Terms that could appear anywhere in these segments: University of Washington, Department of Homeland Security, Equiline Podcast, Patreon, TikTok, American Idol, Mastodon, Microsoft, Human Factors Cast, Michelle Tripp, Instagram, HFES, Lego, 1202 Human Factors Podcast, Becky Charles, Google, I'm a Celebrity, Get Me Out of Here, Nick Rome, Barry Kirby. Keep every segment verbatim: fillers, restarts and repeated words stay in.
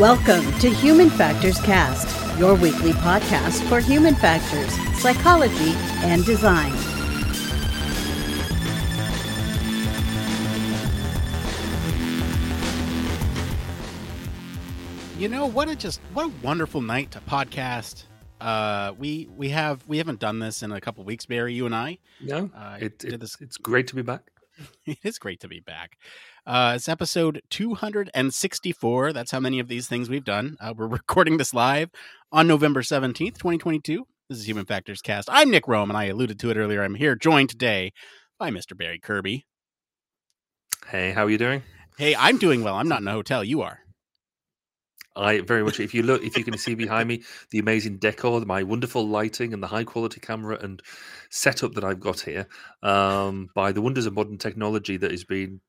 Welcome to Human Factors Cast, your weekly podcast for human factors, psychology, and design. You know, what a just what a wonderful night to podcast. Uh, we we have we haven't done this in a couple of weeks, Barry. You and I. No, uh, it, it, this. It's great to be back. It is great to be back. Uh, it's episode two hundred sixty-four. That's how many of these things we've done. Uh, we're recording this live on November seventeenth, twenty twenty-two. This is Human Factors Cast. I'm Nick Rome, and I alluded to it earlier. I'm here joined today by Mister Barry Kirby. Hey, how are you doing? Hey, I'm doing well. I'm not in a hotel. You are. I very much. If you look, if you can see behind me, the amazing decor, my wonderful lighting, and the high quality camera and setup that I've got here, um, by the wonders of modern technology that has been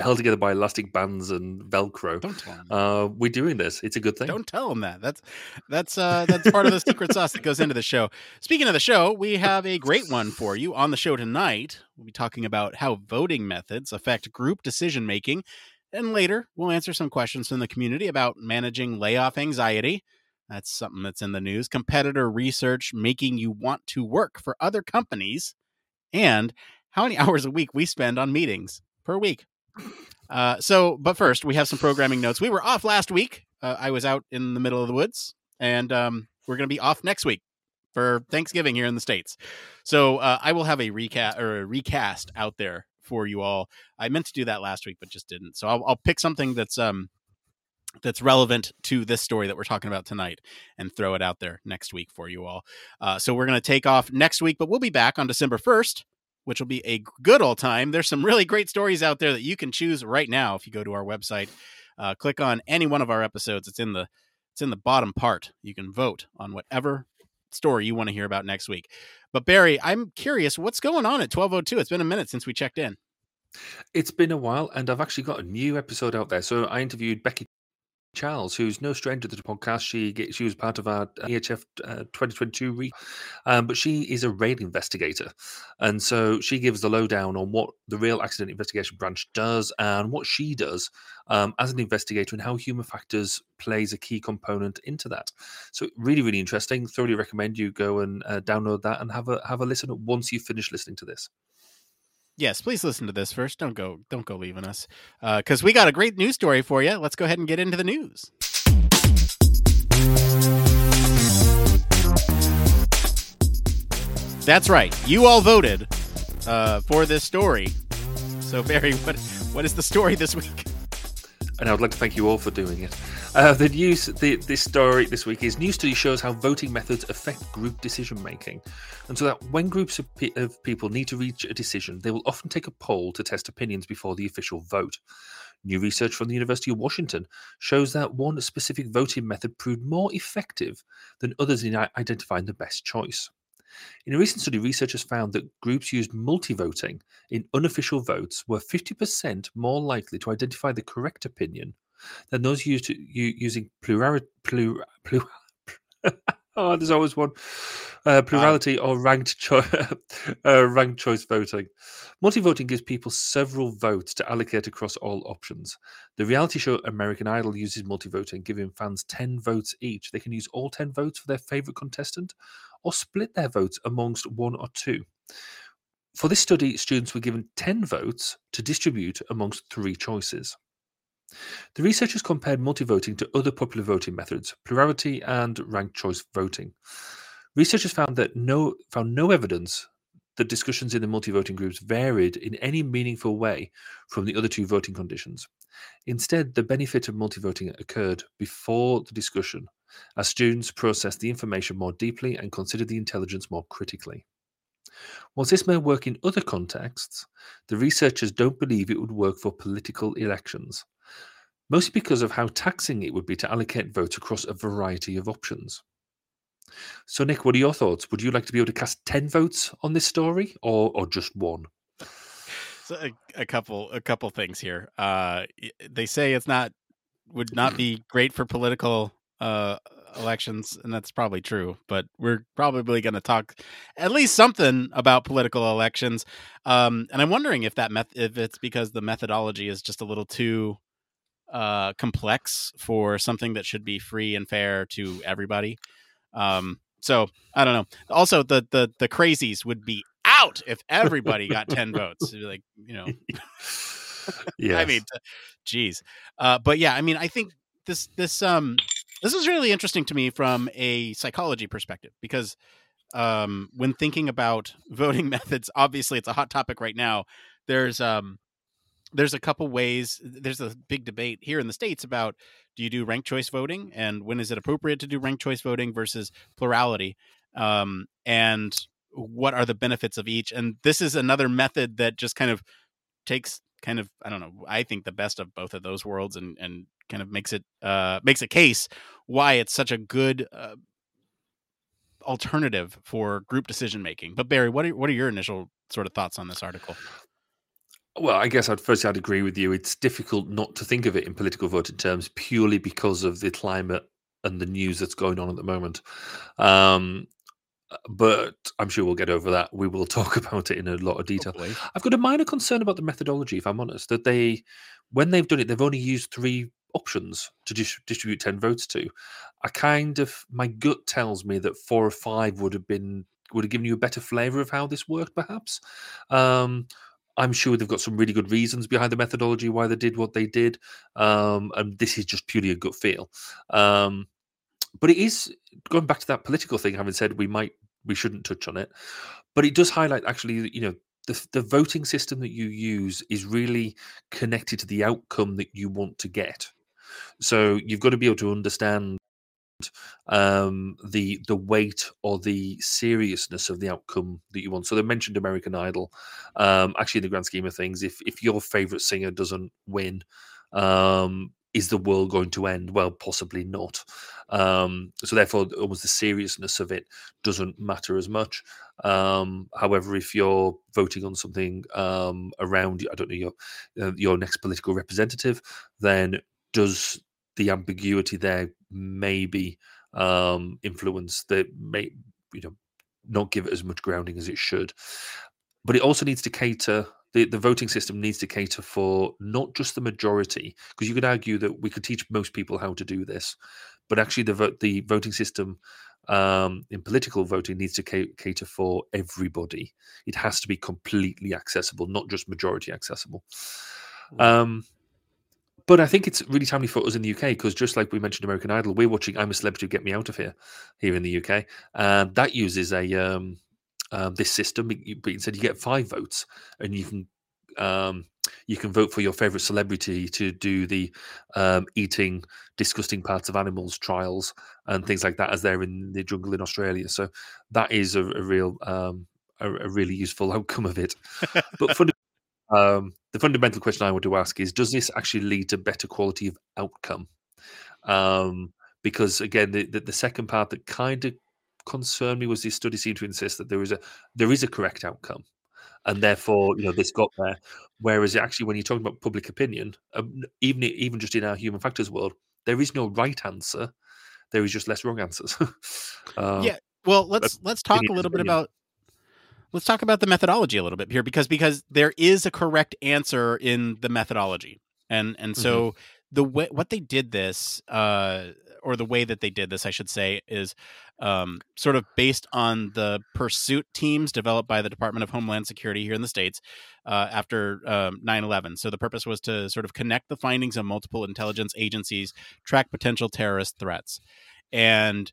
held together by elastic bands and Velcro. Don't tell them. Uh, we're doing this. It's a good thing. Don't tell them that. That's that's uh, that's part of the secret sauce that goes into the show. Speaking of the show, we have a great one for you on the show tonight. We'll be talking about how voting methods affect group decision making. And later, we'll answer some questions from the community about managing layoff anxiety. That's something that's in the news. Competitor research making you want to work for other companies. And how many hours a week we spend on meetings per week. Uh, so, but first, we have some programming notes. We were off last week. Uh, I was out in the middle of the woods. And um, we're going to be off next week for Thanksgiving here in the States. So uh, I will have a recap or a recast out there for you all. I meant to do that last week, but just didn't. So I'll, I'll pick something that's um that's relevant to this story that we're talking about tonight and throw it out there next week for you all. Uh, so we're going to take off next week, but we'll be back on December first, which will be a good old time. There's some really great stories out there that you can choose right now. If you go to our website, uh, click on any one of our episodes. It's in the, it's in the bottom part. You can vote on whatever story you want to hear about next week. But Barry, I'm curious, what's going on at twelve oh two? It's been a minute since we checked in. It's been a while, and I've actually got a new episode out there. So I interviewed Becky Charles, who's no stranger to the podcast. She she was part of our E H F uh, twenty twenty-two, re- um, but she is a rail investigator. And so she gives the lowdown on what the Rail Accident Investigation Branch does and what she does um, as an investigator and how human factors plays a key component into that. So really, really interesting. Thoroughly recommend you go and uh, download that and have a have a listen once you finish listening to this. Yes, please listen to this first. Don't go, don't go leaving us, because uh, we got a great news story for you. Let's go ahead and get into the news. That's right. You all voted uh, for this story. So, Barry, what what is the story this week? And I would like to thank you all for doing it. Uh, the news, the, this story this week is new study shows how voting methods affect group decision making. And so that when groups of, pe- of people need to reach a decision, they will often take a poll to test opinions before the official vote. New research from the University of Washington shows that one specific voting method proved more effective than others in identifying the best choice. In a recent study, researchers found that groups used multi-voting in unofficial votes were fifty percent more likely to identify the correct opinion than those used to, u- using plurality. Plura, plura, oh, there's always one uh, plurality wow. or ranked, cho- uh, ranked choice voting. Multi-voting gives people several votes to allocate across all options. The reality show American Idol uses multi-voting, giving fans ten votes each. They can use all ten votes for their favorite contestant, or split their votes amongst one or two. For this study, students were given ten votes to distribute amongst three choices. The researchers compared multi-voting to other popular voting methods, plurality and ranked choice voting. Researchers found that no found no evidence that discussions in the multi-voting groups varied in any meaningful way from the other two voting conditions. Instead, the benefit of multi-voting occurred before the discussion, as students processed the information more deeply and considered the intelligence more critically. Whilst this may work in other contexts, the researchers don't believe it would work for political elections, mostly because of how taxing it would be to allocate votes across a variety of options. So, Nick, what are your thoughts? Would you like to be able to cast ten votes on this story, or or just one? So a, a couple, a couple things here. Uh, they say it's not would not be great for political uh elections, and that's probably true, but we're probably going to talk at least something about political elections, um and I'm wondering if that meth- if it's because the methodology is just a little too uh, complex for something that should be free and fair to everybody. Um, so I don't know. Also, the the the crazies would be out if everybody got ten votes. Like, you know, yeah. I mean, geez. Uh, but yeah, I mean, I think this this um this is really interesting to me from a psychology perspective, because um, when thinking about voting methods, obviously it's a hot topic right now. There's um. There's a couple ways. There's a big debate here in the States about, do you do ranked choice voting, and when is it appropriate to do ranked choice voting versus plurality, um, and what are the benefits of each? And this is another method that just kind of takes kind of, I don't know, I think the best of both of those worlds, and, and kind of makes it uh, makes a case why it's such a good uh, alternative for group decision making. But Barry, what are what are your initial sort of thoughts on this article? Well, I guess I'd first I'd agree with you. It's difficult not to think of it in political voting terms purely because of the climate and the news that's going on at the moment. Um, but I'm sure we'll get over that. We will talk about it in a lot of detail. Hopefully. I've got a minor concern about the methodology, if I'm honest, that they, when they've done it, they've only used three options to dis- distribute ten votes to. I kind of, my gut tells me that four or five would have been, would have given you a better flavour of how this worked, perhaps. Um, I'm sure they've got some really good reasons behind the methodology why they did what they did. Um, and this is just purely a gut feel. Um, but it is, going back to that political thing, having said we might, we shouldn't touch on it, but it does highlight actually, you know, the, the voting system that you use is really connected to the outcome that you want to get. So you've got to be able to understand um the the weight or the seriousness of the outcome that you want. So they mentioned American Idol. Um actually, in the grand scheme of things, if if your favorite singer doesn't win, um is the world going to end? Well, possibly not. Um so therefore, almost the seriousness of it doesn't matter as much. Um however, if you're voting on something um around, I don't know, your uh, your next political representative, then does the ambiguity there maybe um, influence that may, you know, not give it as much grounding as it should. But it also needs to cater, the, the voting system needs to cater for not just the majority, because you could argue that we could teach most people how to do this, but actually the vote, the voting system um, in political voting needs to cater for everybody. It has to be completely accessible, not just majority accessible. Um, But I think it's really timely for us in the U K, because just like we mentioned American Idol, we're watching I'm a Celebrity, Get Me Out of Here here in the U K. And that uses a um, um, this system. But instead you get five votes, and you can um, you can vote for your favourite celebrity to do the um, eating disgusting parts of animals trials and things like that as they're in the jungle in Australia. So that is a, a real um, a, a really useful outcome of it. But for the Um, the fundamental question I want to ask is, does this actually lead to better quality of outcome? Um, because, again, the, the, the second part that kind of concerned me was this study seemed to insist that there is a there is a correct outcome, and therefore, you know, this got there. Whereas actually when you're talking about public opinion, um, even even just in our human factors world, there is no right answer. There is just less wrong answers. um, yeah. Well, let's let's talk a little bit about Let's talk about the methodology a little bit here, because because there is a correct answer in the methodology. And and so mm-hmm. the way what they did this uh, or the way that they did this, I should say, is um, sort of based on the pursuit teams developed by the Department of Homeland Security here in the States uh, after um, nine eleven. So the purpose was to sort of connect the findings of multiple intelligence agencies, track potential terrorist threats. And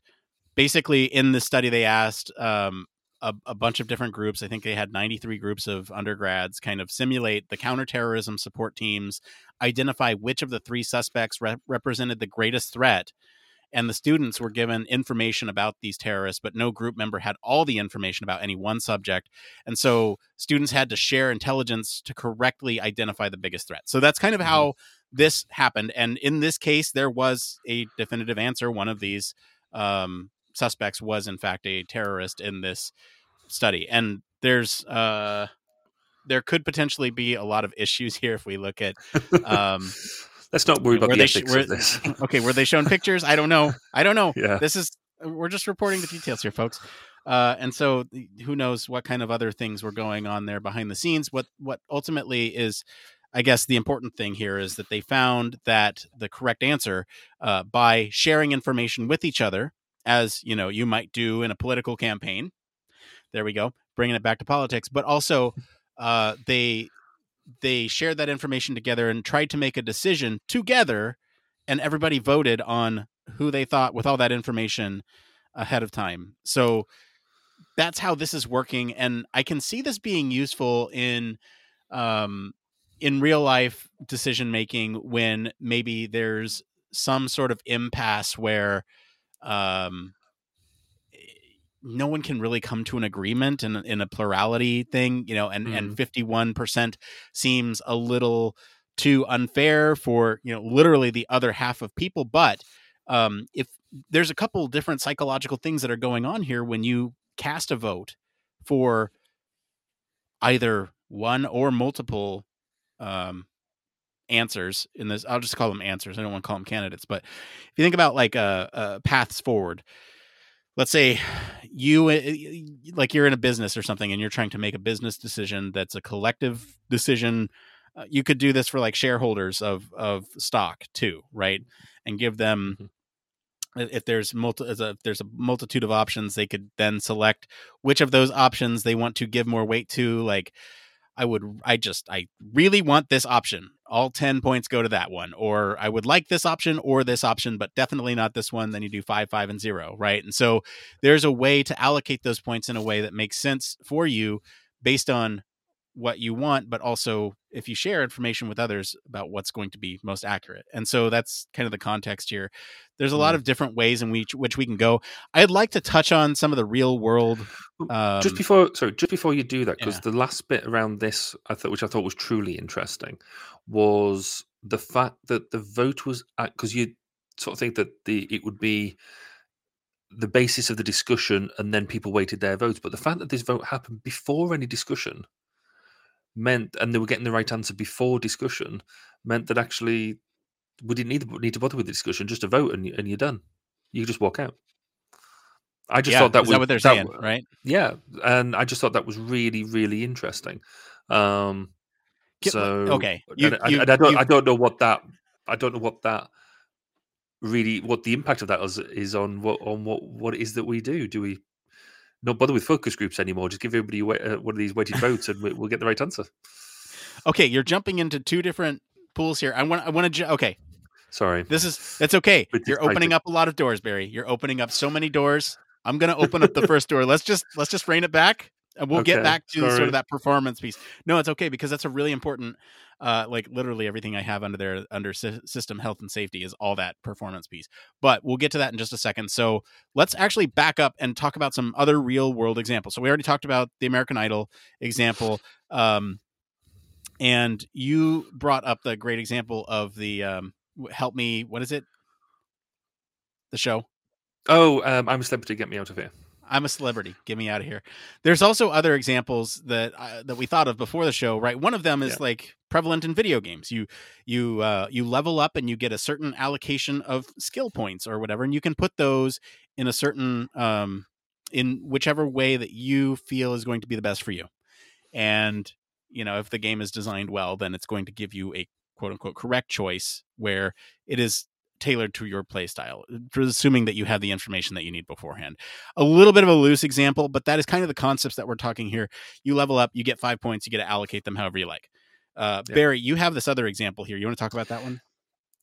basically in this study, they asked um, A, a bunch of different groups. I think they had ninety-three groups of undergrads kind of simulate the counterterrorism support teams, identify which of the three suspects re- represented the greatest threat. And the students were given information about these terrorists, but no group member had all the information about any one subject. And so students had to share intelligence to correctly identify the biggest threat. So that's kind of how this happened. And in this case, there was a definitive answer. One of these, um, suspects was in fact a terrorist in this study, and there's uh there could potentially be a lot of issues here if we look at um let's not worry about the ethics of this. Okay, were they shown pictures? I don't know. I don't know. Yeah. This is we're just reporting the details here, folks. Uh and so who knows what kind of other things were going on there behind the scenes. What what ultimately is I guess the important thing here is that they found that the correct answer uh, by sharing information with each other, as you know, you might do in a political campaign. There we go, bringing it back to politics. But also, uh, they they shared that information together and tried to make a decision together, and everybody voted on who they thought with all that information ahead of time. So that's how this is working, and I can see this being useful in um, in real life decision making when maybe there's some sort of impasse where um, no one can really come to an agreement in, in a plurality thing, you know, and, mm. and fifty-one percent seems a little too unfair for, you know, literally the other half of people. But um, if there's a couple different psychological things that are going on here when you cast a vote for either one or multiple um, answers in this, I'll just call them answers. I don't want to call them candidates, but if you think about like uh, uh, paths forward, let's say you, like you're in a business or something and you're trying to make a business decision that's a collective decision. Uh, you could do this for like shareholders of, of stock too, right? And give them, mm-hmm. If there's multi, if there's a multitude of options, they could then select which of those options they want to give more weight to. Like, I would, I just, I really want this option. All ten points go to that one, or I would like this option or this option, but definitely not this one. Then you do five, five, and zero, right? And so there's a way to allocate those points in a way that makes sense for you based on what you want, but also if you share information with others about what's going to be most accurate. And so that's kind of the context here. There's a lot of different ways in which, which we can go. I'd like to touch on some of the real world. Um, just before, sorry, just before you do that, because yeah. the last bit around this, I thought, which I thought was truly interesting, was the fact that the vote was, because you sort of think that the, it would be the basis of the discussion and then people weighted their votes. But the fact that this vote happened before any discussion meant, and they were getting the right answer before discussion, meant that actually we didn't need, need to bother with the discussion, just a vote and, and you're done. You just walk out. I just yeah, thought that was that what they're that, saying, right? Yeah. And I just thought that was really, really interesting. Um, so, okay. You, and, you, and I, don't, I don't know what that, I don't know what that really, what the impact of that is, is on what, on what, what it is that we do. Do we, Don't bother with focus groups anymore. Just give everybody one of these weighted votes, and we'll get the right answer. Okay, you're jumping into two different pools here. I want. I want to. Ju- okay, sorry. This is that's okay. You're opening up a lot of doors, Barry. You're opening up so many doors. I'm going to open up the first door. Let's just let's just rein it back, and we'll okay, get back to sorry. sort of that performance piece. No, it's okay because that's a really important. Uh, like literally everything I have under there under sy- system health and safety is all that performance piece, but we'll get to that in just a second. So let's actually back up and talk about some other real world examples. So we already talked about the American Idol example. Um, and you brought up the great example of the, um, help me. What is it? The show. Oh, um, I'm a Celebrity, Get Me Out of Here. I'm a Celebrity. Get Me Out of Here. There's also other examples that uh, that we thought of before the show, right? One of them is yeah. like prevalent in video games. You you uh, you level up and you get a certain allocation of skill points or whatever, and you can put those in a certain um, in whichever way that you feel is going to be the best for you. And you know, if the game is designed well, then it's going to give you a quote unquote correct choice where it is tailored to your play style, assuming that you have the information that you need beforehand. A little bit of a loose example, but that is kind of the concepts that we're talking here. You level up, you get five points, you get to allocate them however you like. Uh, yeah. Barry, you have this other example here. You want to talk about that one?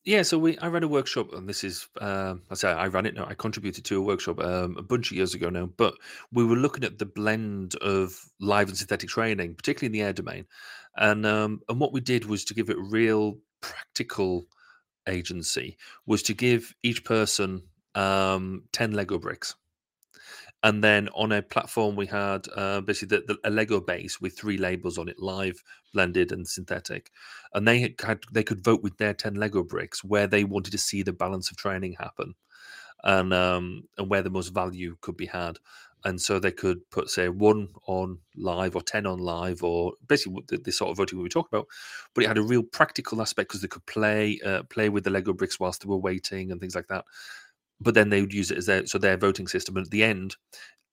Yeah, so we I ran a workshop, and this is, um, I say I ran it, no, I contributed to a workshop um, a bunch of years ago now, but we were looking at the blend of live and synthetic training, particularly in the air domain. And um, and what we did was to give it real practical agency, was to give each person um ten Lego bricks, and then on a platform we had uh, basically the, the, a Lego base with three labels on it: live, blended, and synthetic. And they had they could vote with their ten Lego bricks where they wanted to see the balance of training happen, and um and where the most value could be had. And so they could put, say, one on live or ten on live, or basically the, the sort of voting we were talking about. But it had a real practical aspect because they could play uh, play with the Lego bricks whilst they were waiting and things like that. But then they would use it as their, so their voting system. And at the end,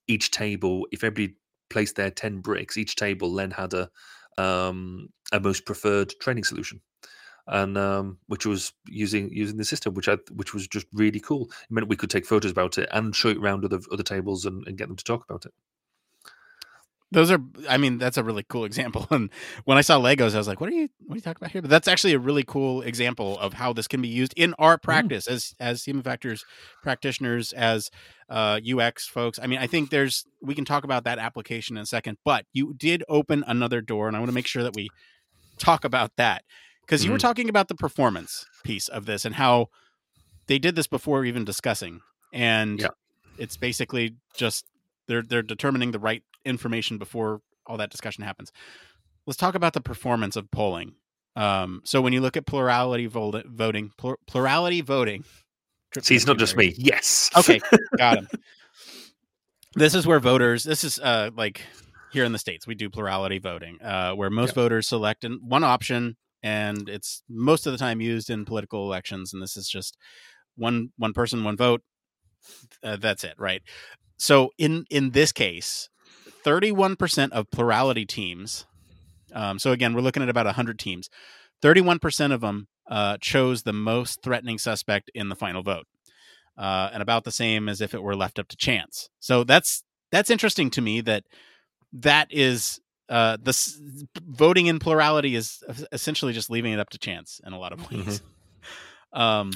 each table, if everybody placed their ten bricks, each table then had a, um, a most preferred training solution, and um, which was using using the system, which I, which was just really cool. It meant we could take photos about it and show it around other other tables and, and get them to talk about it. Those are, I mean, that's a really cool example. And when I saw Legos, I was like, what are you, what are you talking about here? But that's actually a really cool example of how this can be used in our practice mm. as, as human factors practitioners, as uh, U X folks. I mean, I think there's, we can talk about that application in a second, but you did open another door, and I want to make sure that we talk about that, because you mm. were talking about the performance piece of this and how they did this before even discussing. And yeah. it's basically just, they're, they're determining the right information before all that discussion happens. Let's talk about the performance of polling. Um, so when you look at plurality vo- voting, plur- plurality voting. See, it's not just me. Yes. Okay. Got him. This is where voters, this is uh, like here in the States, we do plurality voting, uh, where most yep. voters select an, one option, and it's most of the time used in political elections. And this is just one, one person, one vote. Uh, that's it. Right. So in, in this case, thirty-one percent of plurality teams, um, so again, we're looking at about one hundred teams, thirty-one percent of them uh, chose the most threatening suspect in the final vote, uh, and about the same as if it were left up to chance. So that's that's interesting to me that that is, uh, this voting in plurality is essentially just leaving it up to chance in a lot of ways. Mm-hmm. Um,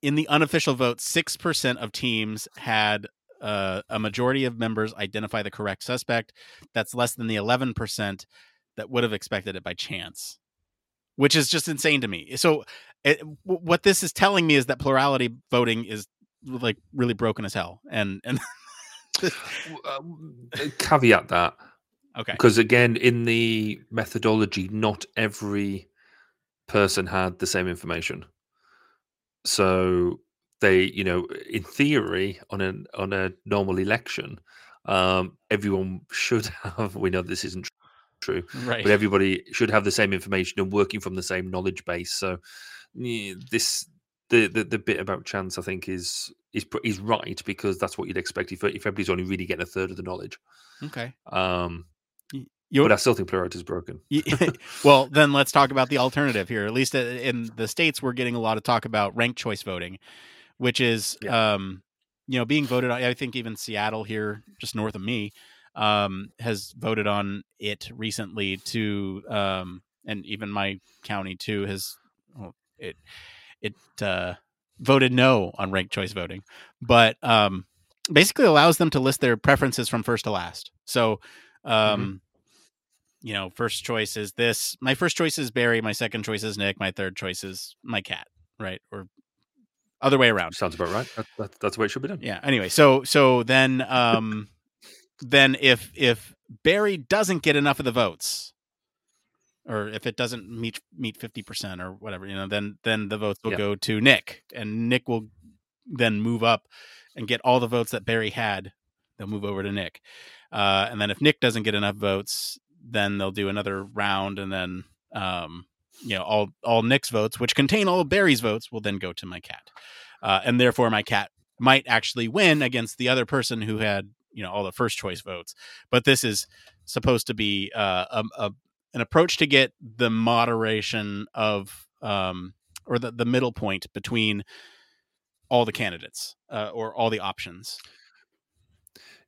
in the unofficial vote, six percent of teams had Uh, a majority of members identify the correct suspect. That's less than the eleven percent that would have expected it by chance, which is just insane to me. So it, what this is telling me is that plurality voting is like really broken as hell. And, and caveat that. Okay. Because again, in the methodology, not every person had the same information. So they, you know, in theory, on a on a normal election, um, everyone should have. We know this isn't true, right? But everybody should have the same information and working from the same knowledge base. So yeah, this the, the the bit about chance, I think, is is is right, because that's what you'd expect if if everybody's only really getting a third of the knowledge. Okay. Um, You're, but I still think plurality is broken. Well, then let's talk about the alternative here. At least in the States, we're getting a lot of talk about ranked choice voting, which is, yeah. um, you know, being voted on. I think even Seattle here, just north of me, um, has voted on it recently to, um, and even my county too has, well, it, it, uh, voted no on ranked choice voting, but, um, basically allows them to list their preferences from first to last. So, um, mm-hmm. you know, first choice is this, my first choice is Barry, my second choice is Nick, my third choice is my cat, right? Or other way around. Sounds about right. That, that, that's the way it should be done. Yeah. Anyway, so so then um, then if if Barry doesn't get enough of the votes, or if it doesn't meet meet fifty percent or whatever, you know, then then the votes will yeah. go to Nick, and Nick will then move up and get all the votes that Barry had. They'll move over to Nick, uh, and then if Nick doesn't get enough votes, then they'll do another round, and then um, you know, all all Nick's votes, which contain all of Barry's votes, will then go to my cat. Uh, and therefore my cat might actually win against the other person who had, you know, all the first choice votes. But this is supposed to be uh, a, a, an approach to get the moderation of, um, or the, the middle point between all the candidates, uh, or all the options.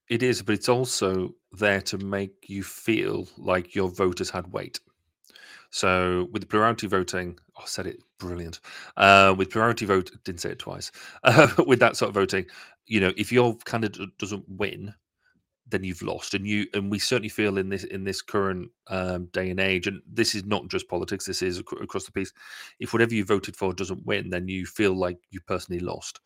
It is, but it's also there to make you feel like your vote has had weight. So with the plurality voting, I oh, said it, brilliant. Uh, with plurality vote, didn't say it twice. Uh, with that sort of voting, you know, if your candidate doesn't win, then you've lost. And you and we certainly feel in this in this current um, day and age, and this is not just politics, this is ac- across the piece. If whatever you voted for doesn't win, then you feel like you personally lost.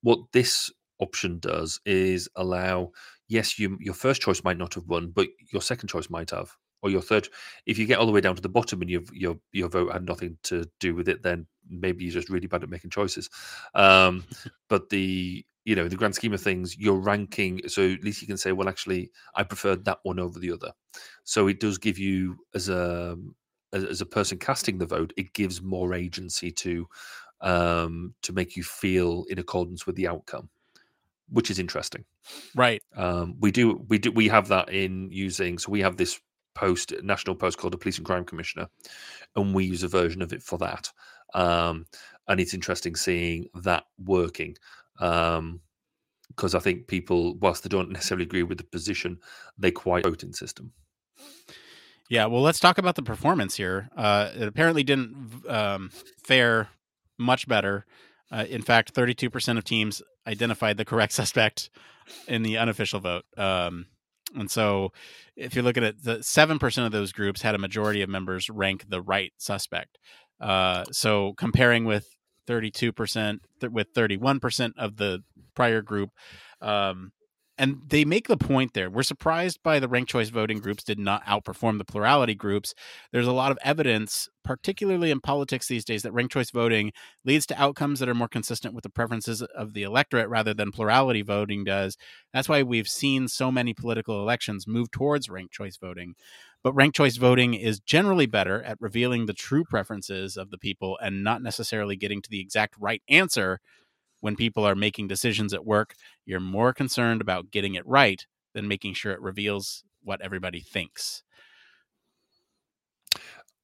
What this option does is allow, yes, you, your first choice might not have won, but your second choice might have. Or your third, if you get all the way down to the bottom and your your your vote had nothing to do with it, then maybe you're just really bad at making choices. Um, but the you know the grand scheme of things, you're ranking, so at least you can say, well, actually, I preferred that one over the other. So it does give you, as a as a person casting the vote, it gives more agency to um, to make you feel in accordance with the outcome, which is interesting, right? Um, we do we do we have that in using. So we have this post, national post called The Police and Crime Commissioner, and we use a version of it for that. Um, and it's interesting seeing that working, um, because I think people, whilst they don't necessarily agree with the position, they quite vote in system. Yeah, well, let's talk about the performance here. Uh, it apparently didn't um, fare much better. Uh, in fact, thirty-two percent of teams identified the correct suspect in the unofficial vote. Um, and so if you look at it, the seven percent of those groups had a majority of members rank the right suspect. Uh, so comparing with thirty-two percent, th- with thirty-one percent of the prior group, um, and they make the point there. We're surprised by the ranked choice voting groups did not outperform the plurality groups. There's a lot of evidence, particularly in politics these days, that ranked choice voting leads to outcomes that are more consistent with the preferences of the electorate rather than plurality voting does. That's why we've seen so many political elections move towards ranked choice voting. But ranked choice voting is generally better at revealing the true preferences of the people and not necessarily getting to the exact right answer. When people are making decisions at work, you're more concerned about getting it right than making sure it reveals what everybody thinks.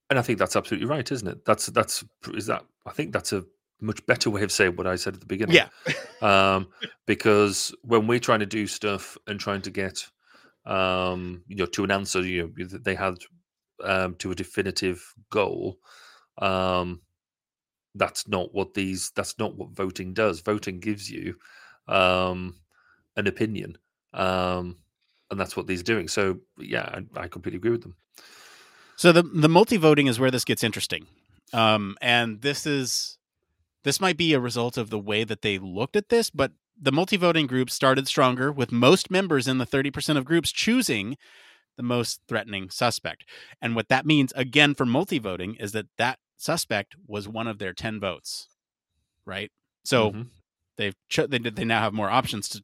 And I think that's absolutely right, isn't it? That's that's is that I think that's a much better way of saying what I said at the beginning. Yeah. um, because when we're trying to do stuff and trying to get um, you know to an answer, you know, they had um, to a definitive goal. Um, That's not what these. That's not what voting does. Voting gives you um, an opinion, um, and that's what these are doing. So, yeah, I, I completely agree with them. So the the multi voting is where this gets interesting, um, and this is this might be a result of the way that they looked at this. But the multi voting group started stronger, with most members in the thirty percent of groups choosing the most threatening suspect. And what that means, again, for multi voting is that that suspect was one of their ten votes, right? So mm-hmm. they've cho- they they now have more options to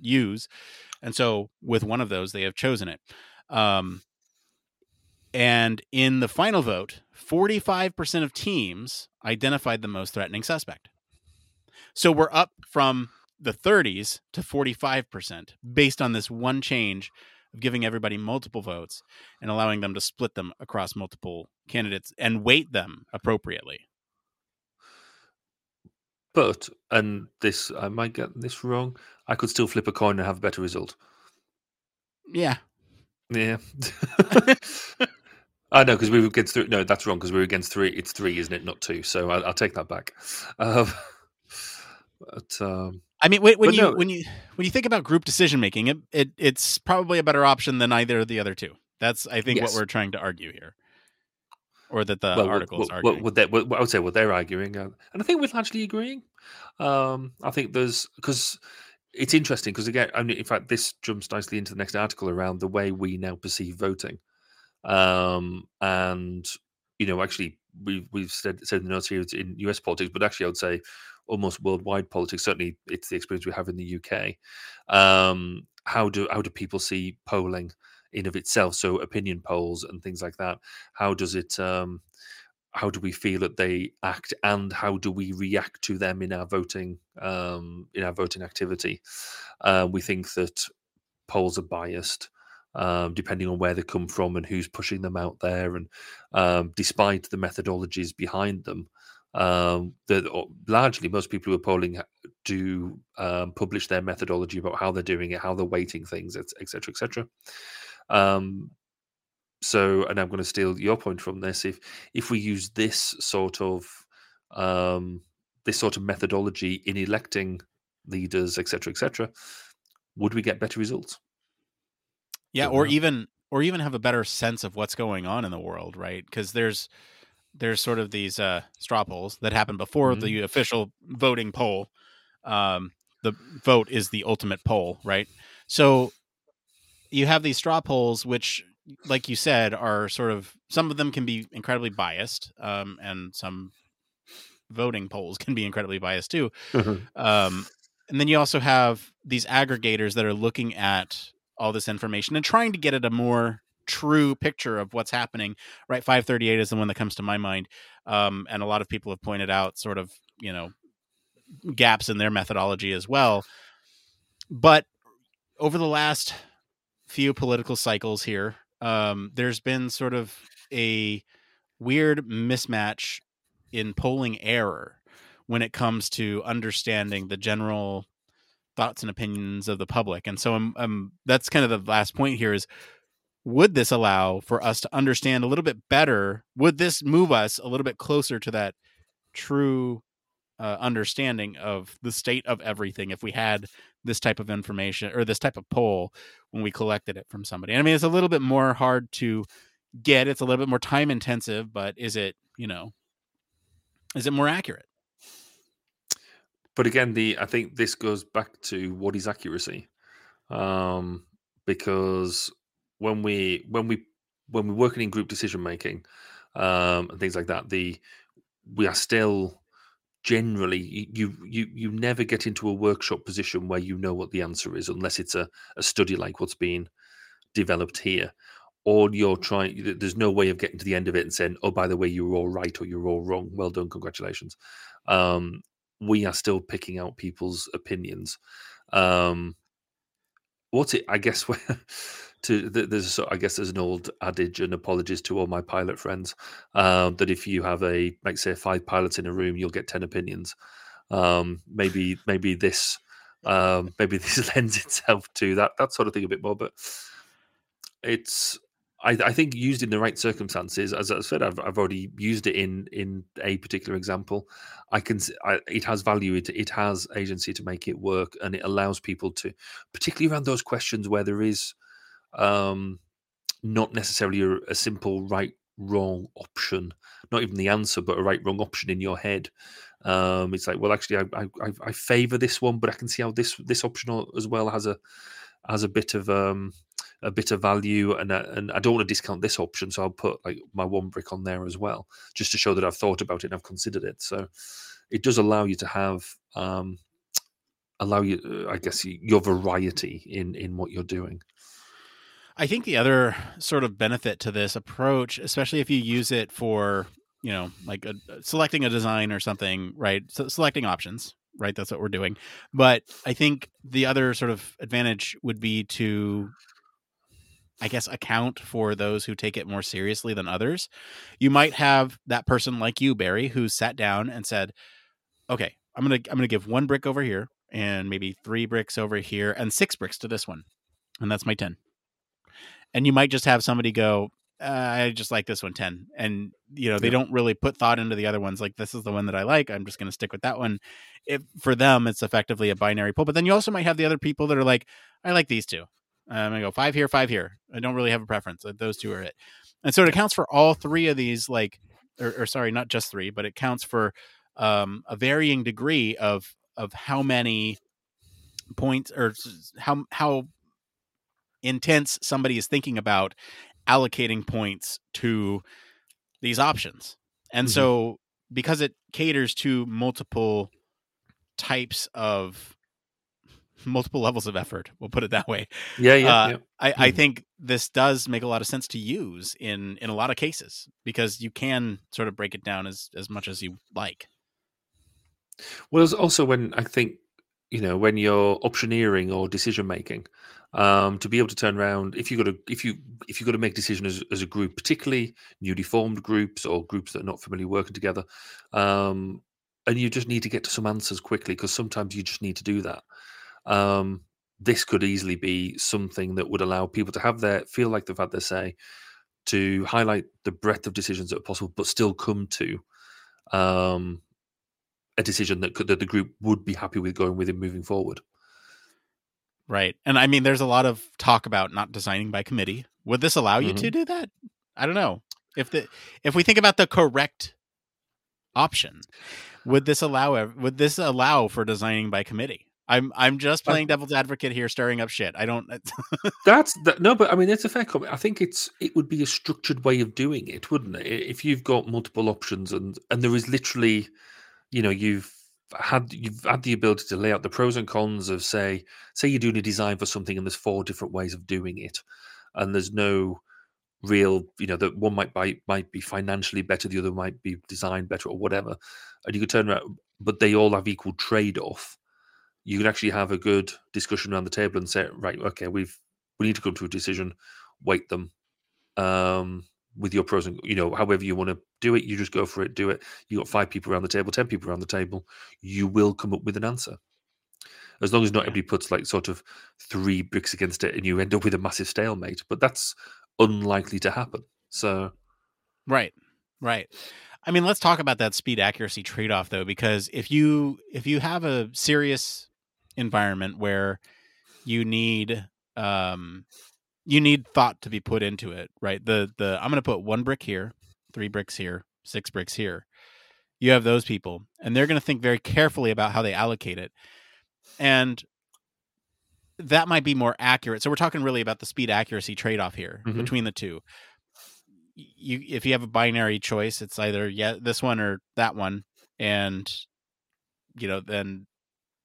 use, and so with one of those they have chosen it. Um, and in the final vote, forty-five percent of teams identified the most threatening suspect. So we're up from the thirties to forty-five percent based on this one change of giving everybody multiple votes and allowing them to split them across multiple candidates and weight them appropriately. But, and this, I might get this wrong, I could still flip a coin and have a better result. Yeah. Yeah. I know, because we were against three. No, that's wrong, because we were against three. It's three, isn't it? Not two. So I, I'll take that back. Um, but, um, I mean, when, when you no. when you when you think about group decision making, it, it it's probably a better option than either of the other two. That's, I think, yes. what we're trying to argue here, or that the well, article is well, arguing. Well, well, well, I would say what they're arguing, uh, and I think we're largely agreeing. Um, I think there's because it's interesting because again, I mean, in fact, this jumps nicely into the next article around the way we now perceive voting, um, and you know, actually, we we've said said in the notes here in U S politics, but actually, I would say. Almost worldwide politics. Certainly, it's the experience we have in the U K. Um, how do how do people see polling in of itself? So opinion polls and things like that. How does it? Um, how do we feel that they act, and how do we react to them in our voting um, in our voting activity? Uh, we think that polls are biased um, depending on where they come from and who's pushing them out there, and um, despite the methodologies behind them. Um, that largely most people who are polling do um, publish their methodology about how they're doing it, how they're weighting things, et cetera, et cetera. Um, so, and I'm going to steal your point from this. If if we use this sort of um, this sort of methodology in electing leaders, et cetera, et cetera, would we get better results? Yeah, Don't or know. even or even have a better sense of what's going on in the world, right? Because there's There's sort of these uh, straw polls that happen before mm-hmm. the official voting poll. Um, the vote is the ultimate poll, right? So you have these straw polls, which, like you said, are sort of, some of them can be incredibly biased, um, and some voting polls can be incredibly biased too. Mm-hmm. Um, and then you also have these aggregators that are looking at all this information and trying to get at a more true picture of what's happening, right? five thirty-eight is the one that comes to my mind. Um, and a lot of people have pointed out sort of, you know, gaps in their methodology as well. But over the last few political cycles here, um, there's been sort of a weird mismatch in polling error when it comes to understanding the general thoughts and opinions of the public. And so I'm, I'm, that's kind of the last point here is, would this allow for us to understand a little bit better? Would this move us a little bit closer to that true uh, understanding of the state of everything if we had this type of information or this type of poll when we collected it from somebody? And I mean, it's a little bit more hard to get. It's a little bit more time intensive, but is it, you know, is it more accurate? But again, the I think this goes back to what is accuracy, um, because when we when we when we're working in group decision making um, and things like that, the we are still generally you you you never get into a workshop position where you know what the answer is unless it's a, a study like what's being developed here, or you're trying. There's no way of getting to the end of it and saying, "Oh, by the way, you were all right or you were all wrong. Well done, congratulations." Um, we are still picking out people's opinions. Um, what it, I guess, to there's, I guess, there's an old adage, and apologies to all my pilot friends, um, that if you have a, like, say, five pilots in a room, you'll get ten opinions. Um, maybe, maybe this, um, maybe this lends itself to that that sort of thing a bit more. But it's, I, I think, used in the right circumstances. As I said, I've, I've already used it in, in a particular example. I can I, it has value. It it has agency to make it work, and it allows people to, particularly around those questions where there is um, not necessarily a, a simple right wrong option, not even the answer, but a right wrong option in your head. Um, it's like, well, actually, I I, I favour this one, but I can see how this this option as well has a has a bit of. Um, a bit of value, and I, and I don't want to discount this option, so I'll put like my one brick on there as well, just to show that I've thought about it and I've considered it. So it does allow you to have, um, allow you, I guess, your variety in, in what you're doing. I think the other sort of benefit to this approach, especially if you use it for, you know, like a, selecting a design or something, right? So selecting options, right? That's what we're doing. But I think the other sort of advantage would be to, I guess, account for those who take it more seriously than others. You might have that person like you, Barry, who sat down and said, okay, I'm going to, I'm going to give one brick over here and maybe three bricks over here and six bricks to this one. And that's my ten. And you might just have somebody go, uh, I just like this one, ten. And you know, they yeah. don't really put thought into the other ones. Like, this is the one that I like. I'm just going to stick with that one. If for them, it's effectively a binary poll, but then you also might have the other people that are like, I like these two. I'm going to go five here, five here. I don't really have a preference. Those two are it. And so it accounts for all three of these, like, or, or sorry, not just three, but it counts for um, a varying degree of, of how many points or how, how intense somebody is thinking about allocating points to these options. And mm-hmm. so because it caters to multiple types of multiple levels of effort, we'll put it that way. Yeah, yeah. Uh, yeah. I, I think this does make a lot of sense to use in, in a lot of cases, because you can sort of break it down as, as much as you like. Well, it's also when I think, you know, when you're optioneering or decision making, um, to be able to turn around, if you got to, if you if you got to make decisions as, as a group, particularly newly formed groups or groups that are not familiar working together, um, and you just need to get to some answers quickly, because sometimes you just need to do that. Um, this could easily be something that would allow people to have their feel like they've had their say, to highlight the breadth of decisions that are possible, but still come to um, a decision that could, that the group would be happy with going with and moving forward. Right. And I mean, there's a lot of talk about not designing by committee. Would this allow you mm-hmm. to do that? I don't know. If the if we think about the correct option, would this allow would this allow for designing by committee? I'm I'm just playing devil's advocate here, stirring up shit. I don't. that's that, no, but I mean, it's a fair comment. I think it's it would be a structured way of doing it, wouldn't it? If you've got multiple options and and there is literally, you know, you've had you've had the ability to lay out the pros and cons of say say you're doing a design for something and there's four different ways of doing it, and there's no real, you know, that one might buy, might be financially better, the other might be designed better or whatever, and you could turn around, but they all have equal trade off. You could actually have a good discussion around the table and say, right, okay, we've we need to come to a decision, weight them, um, with your pros and, you know, however you want to do it, you just go for it, do it. You got five people around the table, ten people around the table, you will come up with an answer. As long as not everybody puts like sort of three bricks against it and you end up with a massive stalemate, but that's unlikely to happen. So, right, right. I mean, let's talk about that speed accuracy trade-off though, because if you if you have a serious environment where you need um, you need thought to be put into it, right? The the I'm going to put one brick here, three bricks here, six bricks here. You have those people, and they're going to think very carefully about how they allocate it. And that might be more accurate. So we're talking really about the speed accuracy trade-off here mm-hmm. between the two. You, if you have a binary choice, it's either yeah, this one or that one. And, you know, then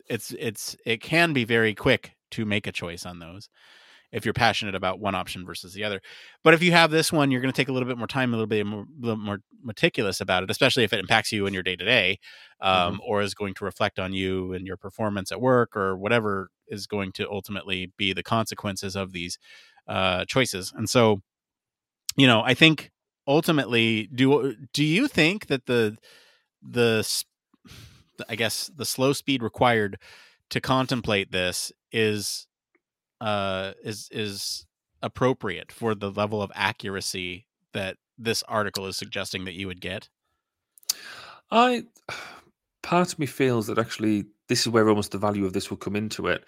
it's, it's, it can be very quick to make a choice on those if you're passionate about one option versus the other. But if you have this one, you're going to take a little bit more time, a little bit more, little more meticulous about it, especially if it impacts you in your day-to-day um, mm-hmm. or is going to reflect on you and your performance at work or whatever is going to ultimately be the consequences of these uh, choices. And so, you know, I think ultimately, do do you think that the, the I guess, the slow speed required to contemplate this is uh, is is appropriate for the level of accuracy that this article is suggesting that you would get? I, part of me feels that actually this is where almost the value of this will come into it.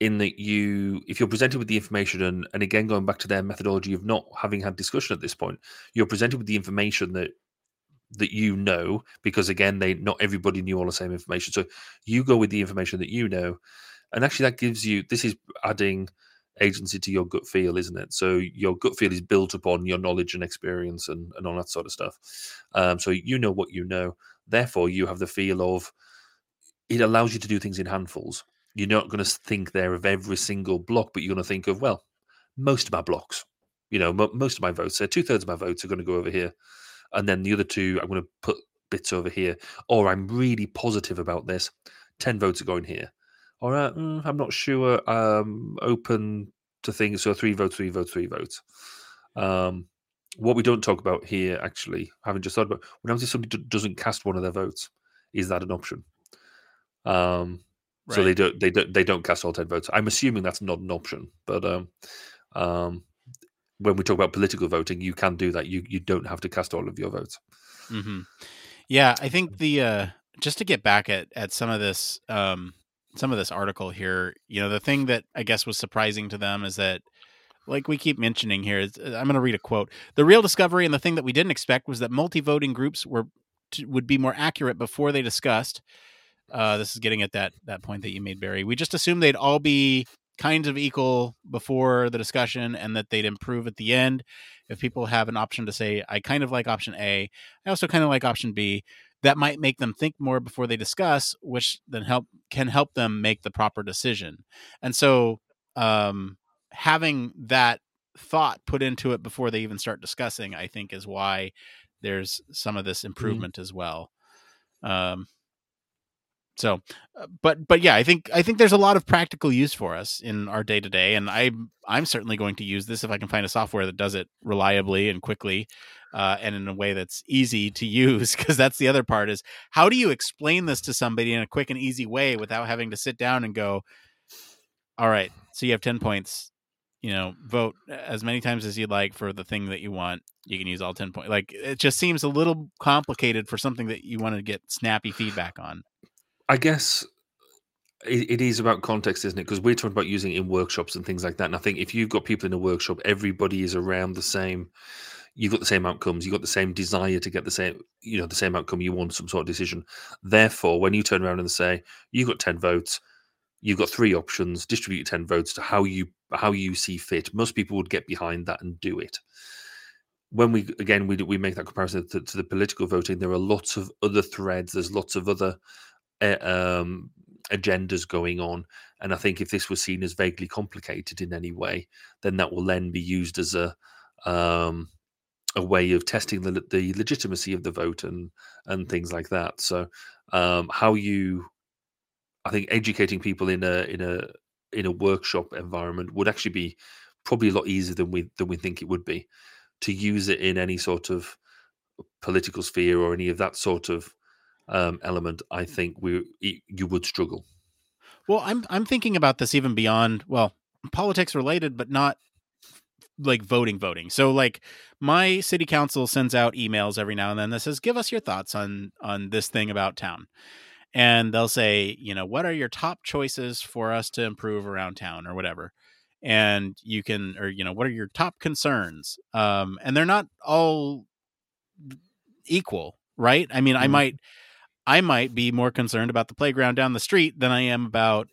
In that you, if you're presented with the information, and, and again, going back to their methodology of not having had discussion at this point, you're presented with the information that that you know, because again, they not everybody knew all the same information. So you go with the information that you know, and actually that gives you, this is adding agency to your gut feel, isn't it? So your gut feel is built upon your knowledge and experience and, and all that sort of stuff. Um, so you know what you know. Therefore, you have the feel of, it allows you to do things in handfuls. You're not going to think there of every single block, but you're going to think of, well, most of my blocks, you know, m- most of my votes, so two-thirds of my votes are going to go over here. And then the other two, I'm going to put bits over here. Or I'm really positive about this. ten votes are going here. All right, mm, I'm not sure. Um, open to things. So three votes, three votes, three votes. Um, what we don't talk about here, actually, having just thought about, when I somebody doesn't cast one of their votes, is that an option? Um Right. So they don't they don't they don't cast all ten votes. I'm assuming that's not an option, but um, um, when we talk about political voting, you can do that. You you don't have to cast all of your votes. Mm-hmm. Yeah, I think the uh, just to get back at at some of this um, some of this article here, you know, the thing that I guess was surprising to them is that, like we keep mentioning here, is, I'm going to read a quote: "The real discovery and the thing that we didn't expect was that multi-voting groups were to, would be more accurate before they discussed." Uh, this is getting at that that point that you made, Barry. "We just assumed they'd all be kind of equal before the discussion and that they'd improve at the end. If people have an option to say, I kind of like option A, I also kind of like option B, that might make them think more before they discuss, which then help can help them make the proper decision." And so um, having that thought put into it before they even start discussing, I think, is why there's some of this improvement mm-hmm. as well. Um So, but, but yeah, I think, I think there's a lot of practical use for us in our day to day. And I, I'm certainly going to use this if I can find a software that does it reliably and quickly uh, and in a way that's easy to use. Cause that's the other part is how do you explain this to somebody in a quick and easy way without having to sit down and go, all right, so you have ten points, you know, vote as many times as you'd like for the thing that you want. You can use all ten points. Like it just seems a little complicated for something that you want to get snappy feedback on. I guess it, it is about context, isn't it? Because we're talking about using it in workshops and things like that. And I think if you've got people in a workshop, everybody is around the same. You've got the same outcomes. You've got the same desire to get the same, you know, the same outcome. You want some sort of decision. Therefore, when you turn around and say you've got ten votes, you've got three options. Distribute ten votes to how you how you see fit. Most people would get behind that and do it. When we again we we make that comparison to, to the political voting, there are lots of other threads. There's lots of other Um, agendas going on, and I think if this was seen as vaguely complicated in any way, then that will then be used as a um, a way of testing the, the legitimacy of the vote and and things like that. So um, how you, I think, educating people in a in a in a workshop environment would actually be probably a lot easier than we than we think it would be, to use it in any sort of political sphere or any of that sort of um, element, I think we you would struggle. Well, I'm I'm thinking about this even beyond, well, politics related, but not like voting, voting. So like my city council sends out emails every now and then that says, give us your thoughts on, on this thing about town. And they'll say, you know, what are your top choices for us to improve around town or whatever? And you can, or, you know, what are your top concerns? Um, and they're not all equal, right? I mean, mm. I might, I might be more concerned about the playground down the street than I am about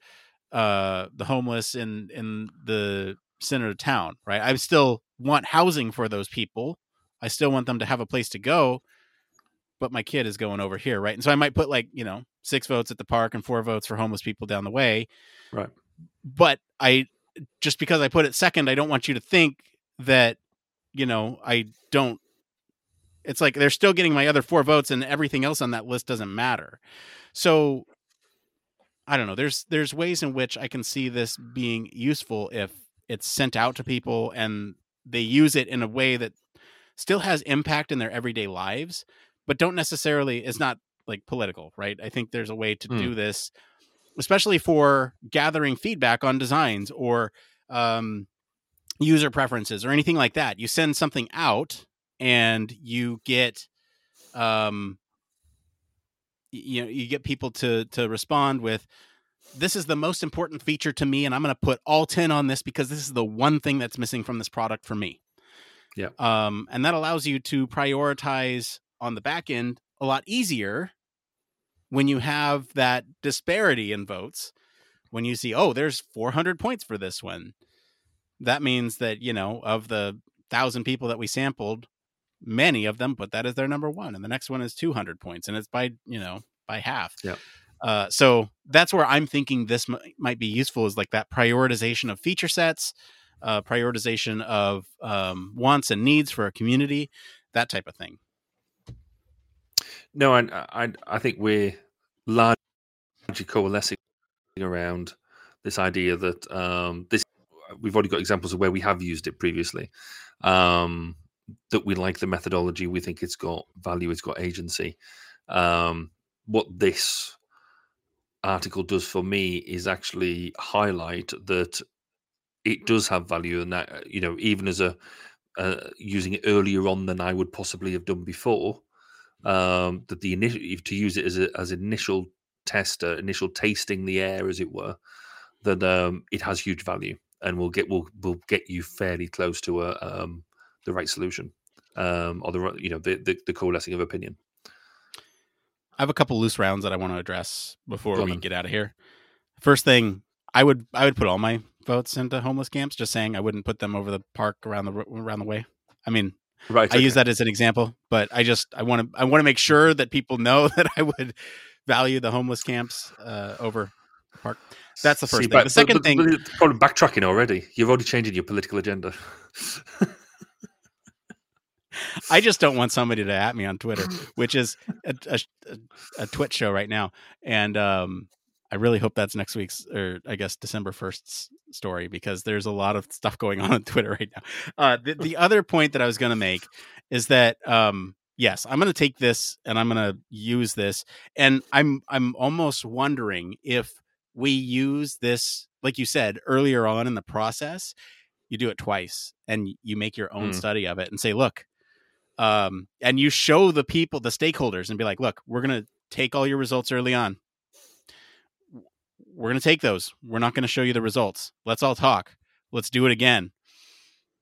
uh, the homeless in, in the center of town, right? I still want housing for those people. I still want them to have a place to go, but my kid is going over here, right? And so I might put like, you know, six votes at the park and four votes for homeless people down the way. Right. But I, just because I put it second, I don't want you to think that, you know, I don't, it's like, they're still getting my other four votes and everything else on that list doesn't matter. So I don't know. There's, there's ways in which I can see this being useful if it's sent out to people and they use it in a way that still has impact in their everyday lives, but don't necessarily, it's not like political, right? I think there's a way to mm. do this, especially for gathering feedback on designs or um, user preferences or anything like that. You send something out and you get, um, you know, you get people to, to respond with, this is the most important feature to me, and I'm going to put all ten on this because this is the one thing that's missing from this product for me. Yeah. Um, and that allows you to prioritize on the back end a lot easier when you have that disparity in votes, when you see, oh, there's four hundred points for this one. That means that, you know, of the thousand people that we sampled, many of them put that as their number one. And the next one is two hundred points. And it's by, you know, by half. Yeah. Uh, so that's where I'm thinking this m- might be useful, is like that prioritization of feature sets, uh, prioritization of um, wants and needs for a community, that type of thing. No, I, I, I think we're largely coalescing around this idea that um, this, we've already got examples of where we have used it previously, um, that we like the methodology, we think it's got value, it's got agency. Um, what this article does for me is actually highlight that it does have value, and that, you know, even as a uh, using it earlier on than I would possibly have done before, um, that the initiative to use it as a, as initial tester, initial tasting the air, as it were, that um, it has huge value, and we'll get we'll we'll get you fairly close to a um, the right solution, um, or the you know the the, the coalescing of opinion. I have a couple loose rounds that I want to address before we get out of here. First thing, I would I would put all my votes into homeless camps. Just saying, I wouldn't put them over the park around the around the way. I mean, right, I okay. use that as an example, but I just I want to I want to make sure that people know that I would value the homeless camps uh, over the park. That's the first See, thing. But, the second but, but, thing, probably backtracking already. You've already changed your political agenda. I just don't want somebody to at me on Twitter, which is a, a, a Twitch show right now. And um, I really hope that's next week's, or I guess December first's story, because there's a lot of stuff going on on Twitter right now. Uh, the, the other point that I was going to make is that, um, yes, I'm going to take this and I'm going to use this. And I'm, I'm almost wondering if we use this, like you said earlier on in the process, you do it twice and you make your own mm. study of it and say, look, Um, and you show the people, the stakeholders, and be like, look, we're going to take all your results early on. We're going to take those. We're not going to show you the results. Let's all talk. Let's do it again.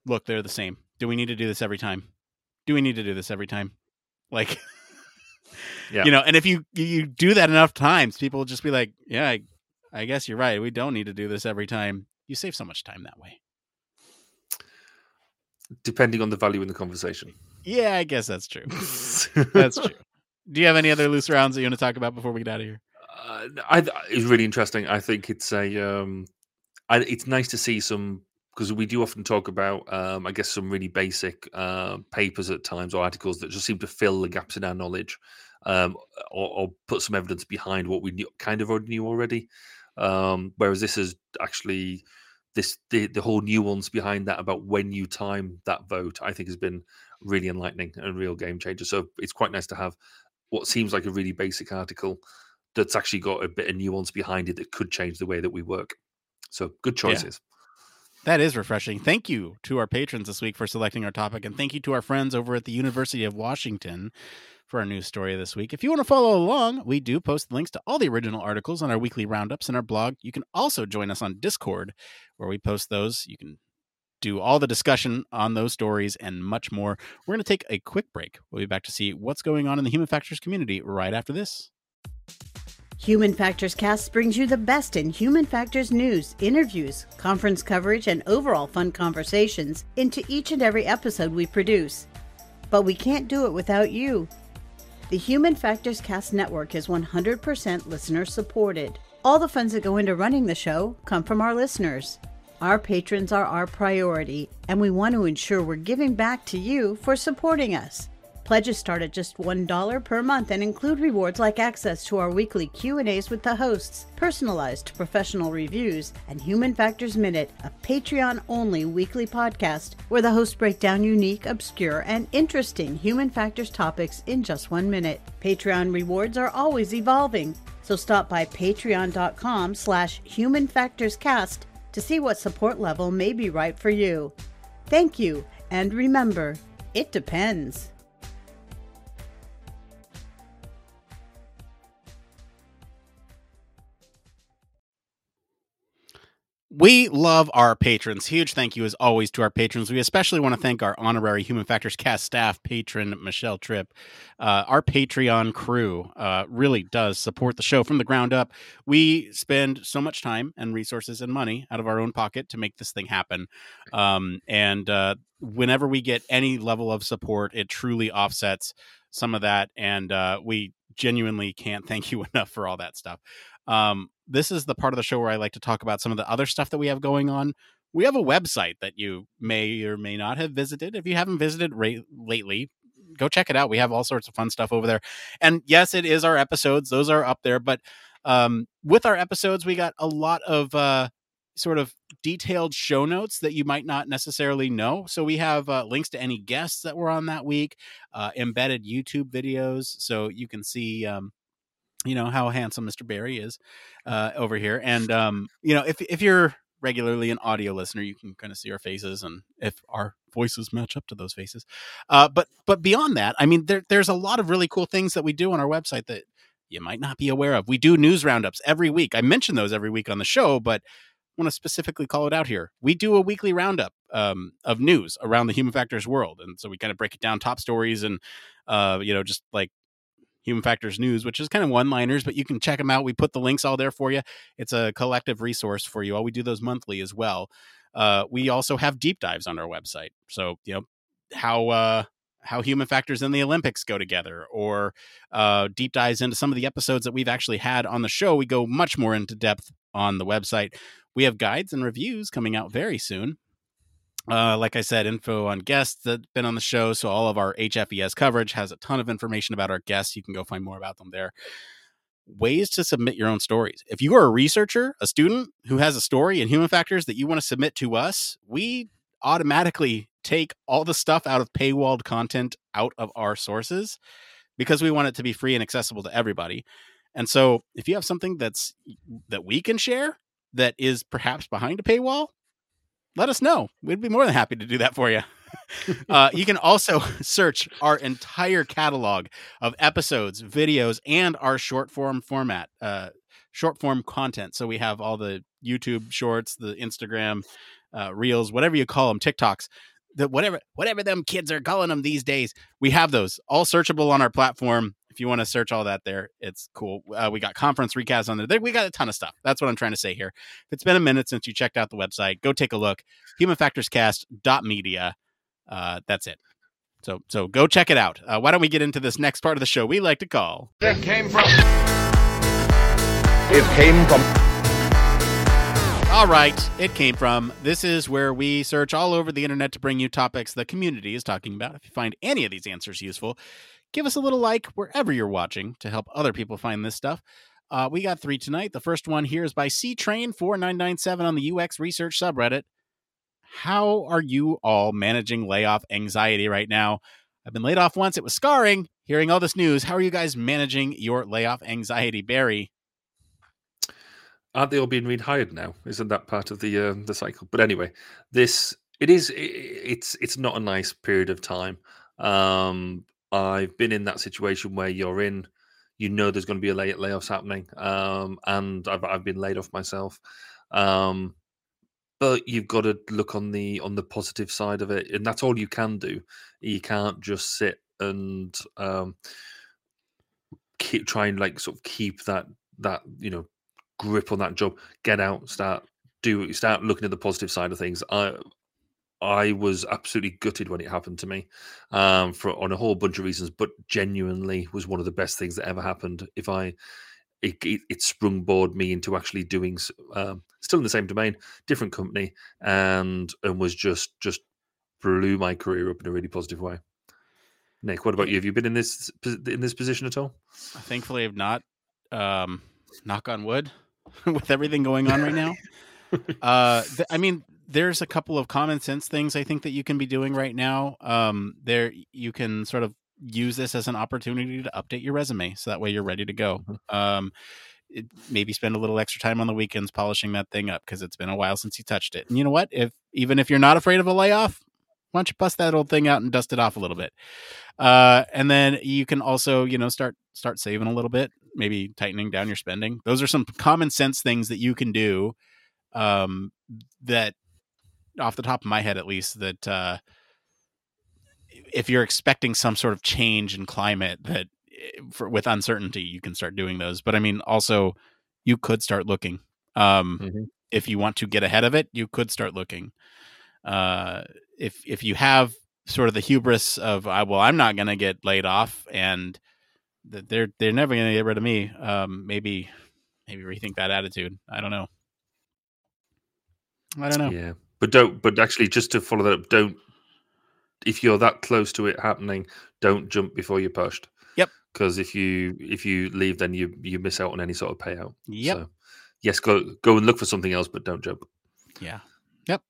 Look, they're the same. Do we need to do this every time? Do we need to do this every time? Like, yeah. you know, and if you, you do that enough times, people will just be like, yeah, I, I guess you're right. We don't need to do this every time. You save so much time that way. Depending on the value in the conversation. Yeah, I guess that's true. That's true. Do you have any other loose rounds that you want to talk about before we get out of here? Uh, I, it's really interesting. I think it's a, um, I, it's nice to see some, because we do often talk about, um, I guess, some really basic uh, papers at times or articles that just seem to fill the gaps in our knowledge, um, or, or put some evidence behind what we knew, kind of already knew already. Um, whereas this has actually this the, the whole nuance behind that about when you time that vote, I think has been really enlightening and a real game changer. So it's quite nice to have what seems like a really basic article that's actually got a bit of nuance behind it that could change the way that we work. So good choices. Yeah. That is refreshing. Thank you to our patrons this week for selecting our topic, and thank you to our friends over at the University of Washington for our news story this week. If you want to follow along, we do post links to all the original articles on our weekly roundups and our blog. You can also join us on Discord, where we post those. You can do all the discussion on those stories and much more. We're going to take a quick break. We'll be back to see what's going on in the Human Factors community right after this. Human Factors Cast brings you the best in human factors news, interviews, conference coverage, and overall fun conversations into each and every episode we produce. But we can't do it without you. The Human Factors Cast Network is one hundred percent listener supported. All the funds that go into running the show come from our listeners. Our patrons are our priority, and we want to ensure we're giving back to you for supporting us. Pledges start at just one dollar per month and include rewards like access to our weekly Q and A's with the hosts, personalized professional reviews, and Human Factors Minute, a Patreon-only weekly podcast where the hosts break down unique, obscure, and interesting human factors topics in just one minute. Patreon rewards are always evolving, so stop by patreon.com slash humanfactorscast to see what support level may be right for you. Thank you, and remember, it depends. We love our patrons. Huge thank you, as always, to our patrons. We especially want to thank our honorary Human Factors Cast staff patron, Michelle Tripp. Uh, our Patreon crew uh, really does support the show from the ground up. We spend so much time and resources and money out of our own pocket to make this thing happen. Um, and uh, whenever we get any level of support, it truly offsets some of that. And uh, we genuinely can't thank you enough for all that stuff. Um, this is the part of the show where I like to talk about some of the other stuff that we have going on. We have a website that you may or may not have visited. If you haven't visited ra- lately, go check it out. We have all sorts of fun stuff over there. And yes, it is our episodes. Those are up there. But um, with our episodes, we got a lot of uh, sort of detailed show notes that you might not necessarily know. So we have uh, links to any guests that were on that week, uh, embedded YouTube videos. So you can see, um, you know, how handsome Mister Barry is uh, over here. And, um, you know, if if you're regularly an audio listener, you can kind of see our faces and if our voices match up to those faces. Uh, but but beyond that, I mean, there, there's a lot of really cool things that we do on our website that you might not be aware of. We do news roundups every week. I mention those every week on the show, but I want to specifically call it out here. We do a weekly roundup um, of news around the human factors world. And so we kind of break it down, top stories and, uh, you know, just like Human Factors News, which is kind of one-liners, but you can check them out. We put the links all there for you. It's a collective resource for you all. We do those monthly as well. Uh, we also have deep dives on our website. So, you know, how uh, how human factors and the Olympics go together, or uh, deep dives into some of the episodes that we've actually had on the show. We go much more into depth on the website. We have guides and reviews coming out very soon. Uh, like I said, info on guests that have been on the show. So all of our H F E S coverage has a ton of information about our guests. You can go find more about them there. Ways to submit your own stories. If you are a researcher, a student who has a story in human factors that you want to submit to us, we automatically take all the stuff out of paywalled content out of our sources because we want it to be free and accessible to everybody. And so if you have something that's that we can share that is perhaps behind a paywall, let us know. We'd be more than happy to do that for you. Uh, you can also search our entire catalog of episodes, videos, and our short form format, uh, short form content. So we have all the YouTube shorts, the Instagram uh, reels, whatever you call them, TikToks, the, whatever, whatever them kids are calling them these days. We have those all searchable on our platform. If you want to search all that there, it's cool. Uh, we got conference recaps on there. We got a ton of stuff. That's what I'm trying to say here. If it's been a minute since you checked out the website, go take a look. human factors cast dot media. Uh, that's it. So so go check it out. Uh, why don't we get into this next part of the show we like to call... It came from... It came from... All right. It came from... This is where we search all over the internet to bring you topics the community is talking about. If you find any of these answers useful, give us a little like wherever you're watching to help other people find this stuff. Uh, we got three tonight. The first one here is by C Train four nine nine seven on the U X Research subreddit. How are you all managing layoff anxiety right now? I've been laid off once. It was scarring. Hearing all this news, how are you guys managing your layoff anxiety, Barry? Aren't they all being rehired now? Isn't that part of the uh, the cycle? But anyway, this it is. It, it's it's not a nice period of time. Um, I've been in that situation where you're in. You know, there's going to be a lay- layoffs happening, um, and I've I've been laid off myself. Um, But you've got to look on the on the positive side of it, and that's all you can do. You can't just sit and um, keep trying, like sort of keep that that you know grip on that job. Get out, start do start looking at the positive side of things. I I was absolutely gutted when it happened to me, um, for on a whole bunch of reasons, but genuinely was one of the best things that ever happened. If I It, it, it sprungboarded me into actually doing, um, still in the same domain, different company, and and was just just blew my career up in a really positive way. Nick, what about you? Have you been in this in this position at all? Thankfully, I've not. Um, knock on wood, with everything going on right now. uh, th- I mean, there's a couple of common sense things I think that you can be doing right now. Um, there, you can sort of use this as an opportunity to update your resume so that way you're ready to go. Um, it, maybe spend a little extra time on the weekends polishing that thing up because it's been a while since you touched it. And you know what? If even if you're not afraid of a layoff, why don't you bust that old thing out and dust it off a little bit? Uh, and then you can also, you know, start start saving a little bit, maybe tightening down your spending. Those are some common sense things that you can do, um, that off the top of my head, at least, that uh, if you're expecting some sort of change in climate that for, with uncertainty, you can start doing those. But I mean, also you could start looking, um, mm-hmm. if you want to get ahead of it, you could start looking. Uh, if, if you have sort of the hubris of, I, well, I'm not going to get laid off and that they're, they're never going to get rid of me. Um, maybe, maybe rethink that attitude. I don't know. I don't know. Yeah, but don't, but actually just to follow that up, don't, if you're that close to it happening, don't jump before you're pushed. Yep. Because if you if you leave, then you you miss out on any sort of payout. Yep. So, yes, go go and look for something else, but don't jump. Yeah. Yep.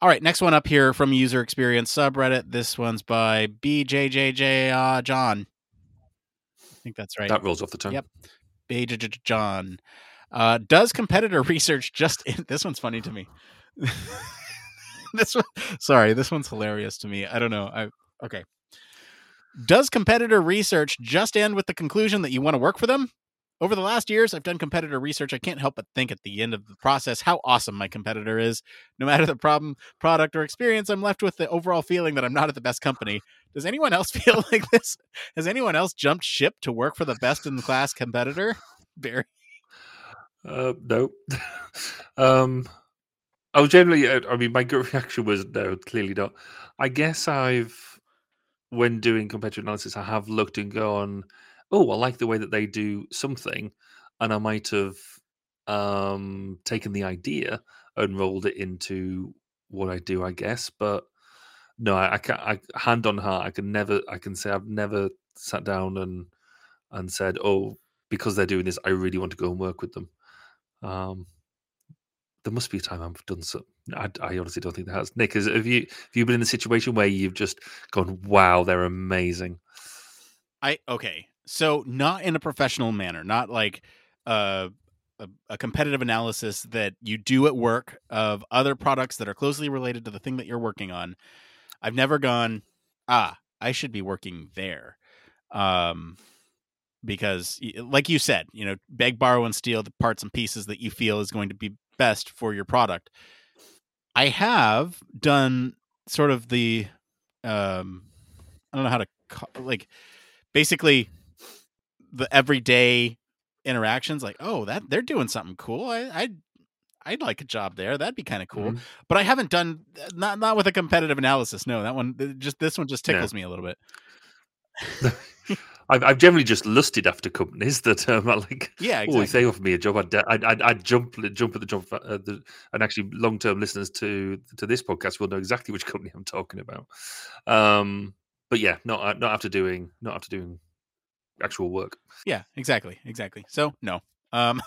All right. Next one up here from User Experience subreddit. This one's by B J J J uh, John. I think that's right. That rolls off the tongue. Yep. B J J J John. Uh, does competitor research just? In- this one's funny to me. This one, sorry, this one's hilarious to me. I don't know. I okay. Does competitor research just end with the conclusion that you want to work for them? Over the last years, I've done competitor research. I can't help but think at the end of the process how awesome my competitor is. No matter the problem, product, or experience, I'm left with the overall feeling that I'm not at the best company. Does anyone else feel like this? Has anyone else jumped ship to work for the best in class competitor? Barry? Uh, nope. um. Oh, generally, I mean, my gut reaction was no, clearly not. I guess I've, when doing competitive analysis, I have looked and gone, oh, I like the way that they do something, and I might have um, taken the idea and rolled it into what I do, I guess. But no, I, I can't. I, hand on heart, I can never. I can say I've never sat down and and said, oh, because they're doing this, I really want to go and work with them. Um, There must be a time I've done so. I, I honestly don't think there has. Nick, is, have you have you been in the situation where you've just gone, wow, they're amazing? I okay, so not in a professional manner, not like uh, a, a competitive analysis that you do at work of other products that are closely related to the thing that you're working on. I've never gone, ah, I should be working there. Um Because like you said, you know, beg, borrow, and steal the parts and pieces that you feel is going to be best for your product. I have done sort of the, um, I don't know how to, like, basically the everyday interactions like, oh, that they're doing something cool. I, I, I'd like a job there. That'd be kind of cool. Mm-hmm. But I haven't done, not, not with a competitive analysis. No, that one, just this one just tickles yeah. me a little bit. I've, I've generally just lusted after companies that um, are like, yeah, exactly. Oh, if they offer me a job, I'd I'd, I'd, I'd jump jump at the job. Uh, the, and actually, long-term listeners to to this podcast will know exactly which company I'm talking about. Um, but yeah, not not after doing not after doing actual work. Yeah, exactly, exactly. So no, Um,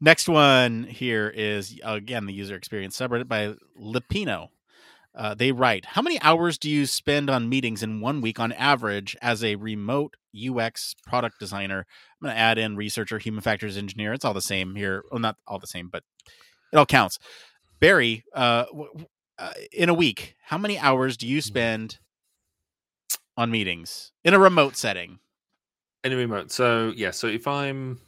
next one here is, again, the user experience subreddit by Lipino. Uh, they write, how many hours do you spend on meetings in one week on average as a remote U X product designer? I'm going to add in researcher, human factors engineer. It's all the same here. Well, not all the same, but it all counts. Barry, uh, w- uh, in a week, how many hours do you spend on meetings in a remote setting? In a remote. So, yeah. So if I'm,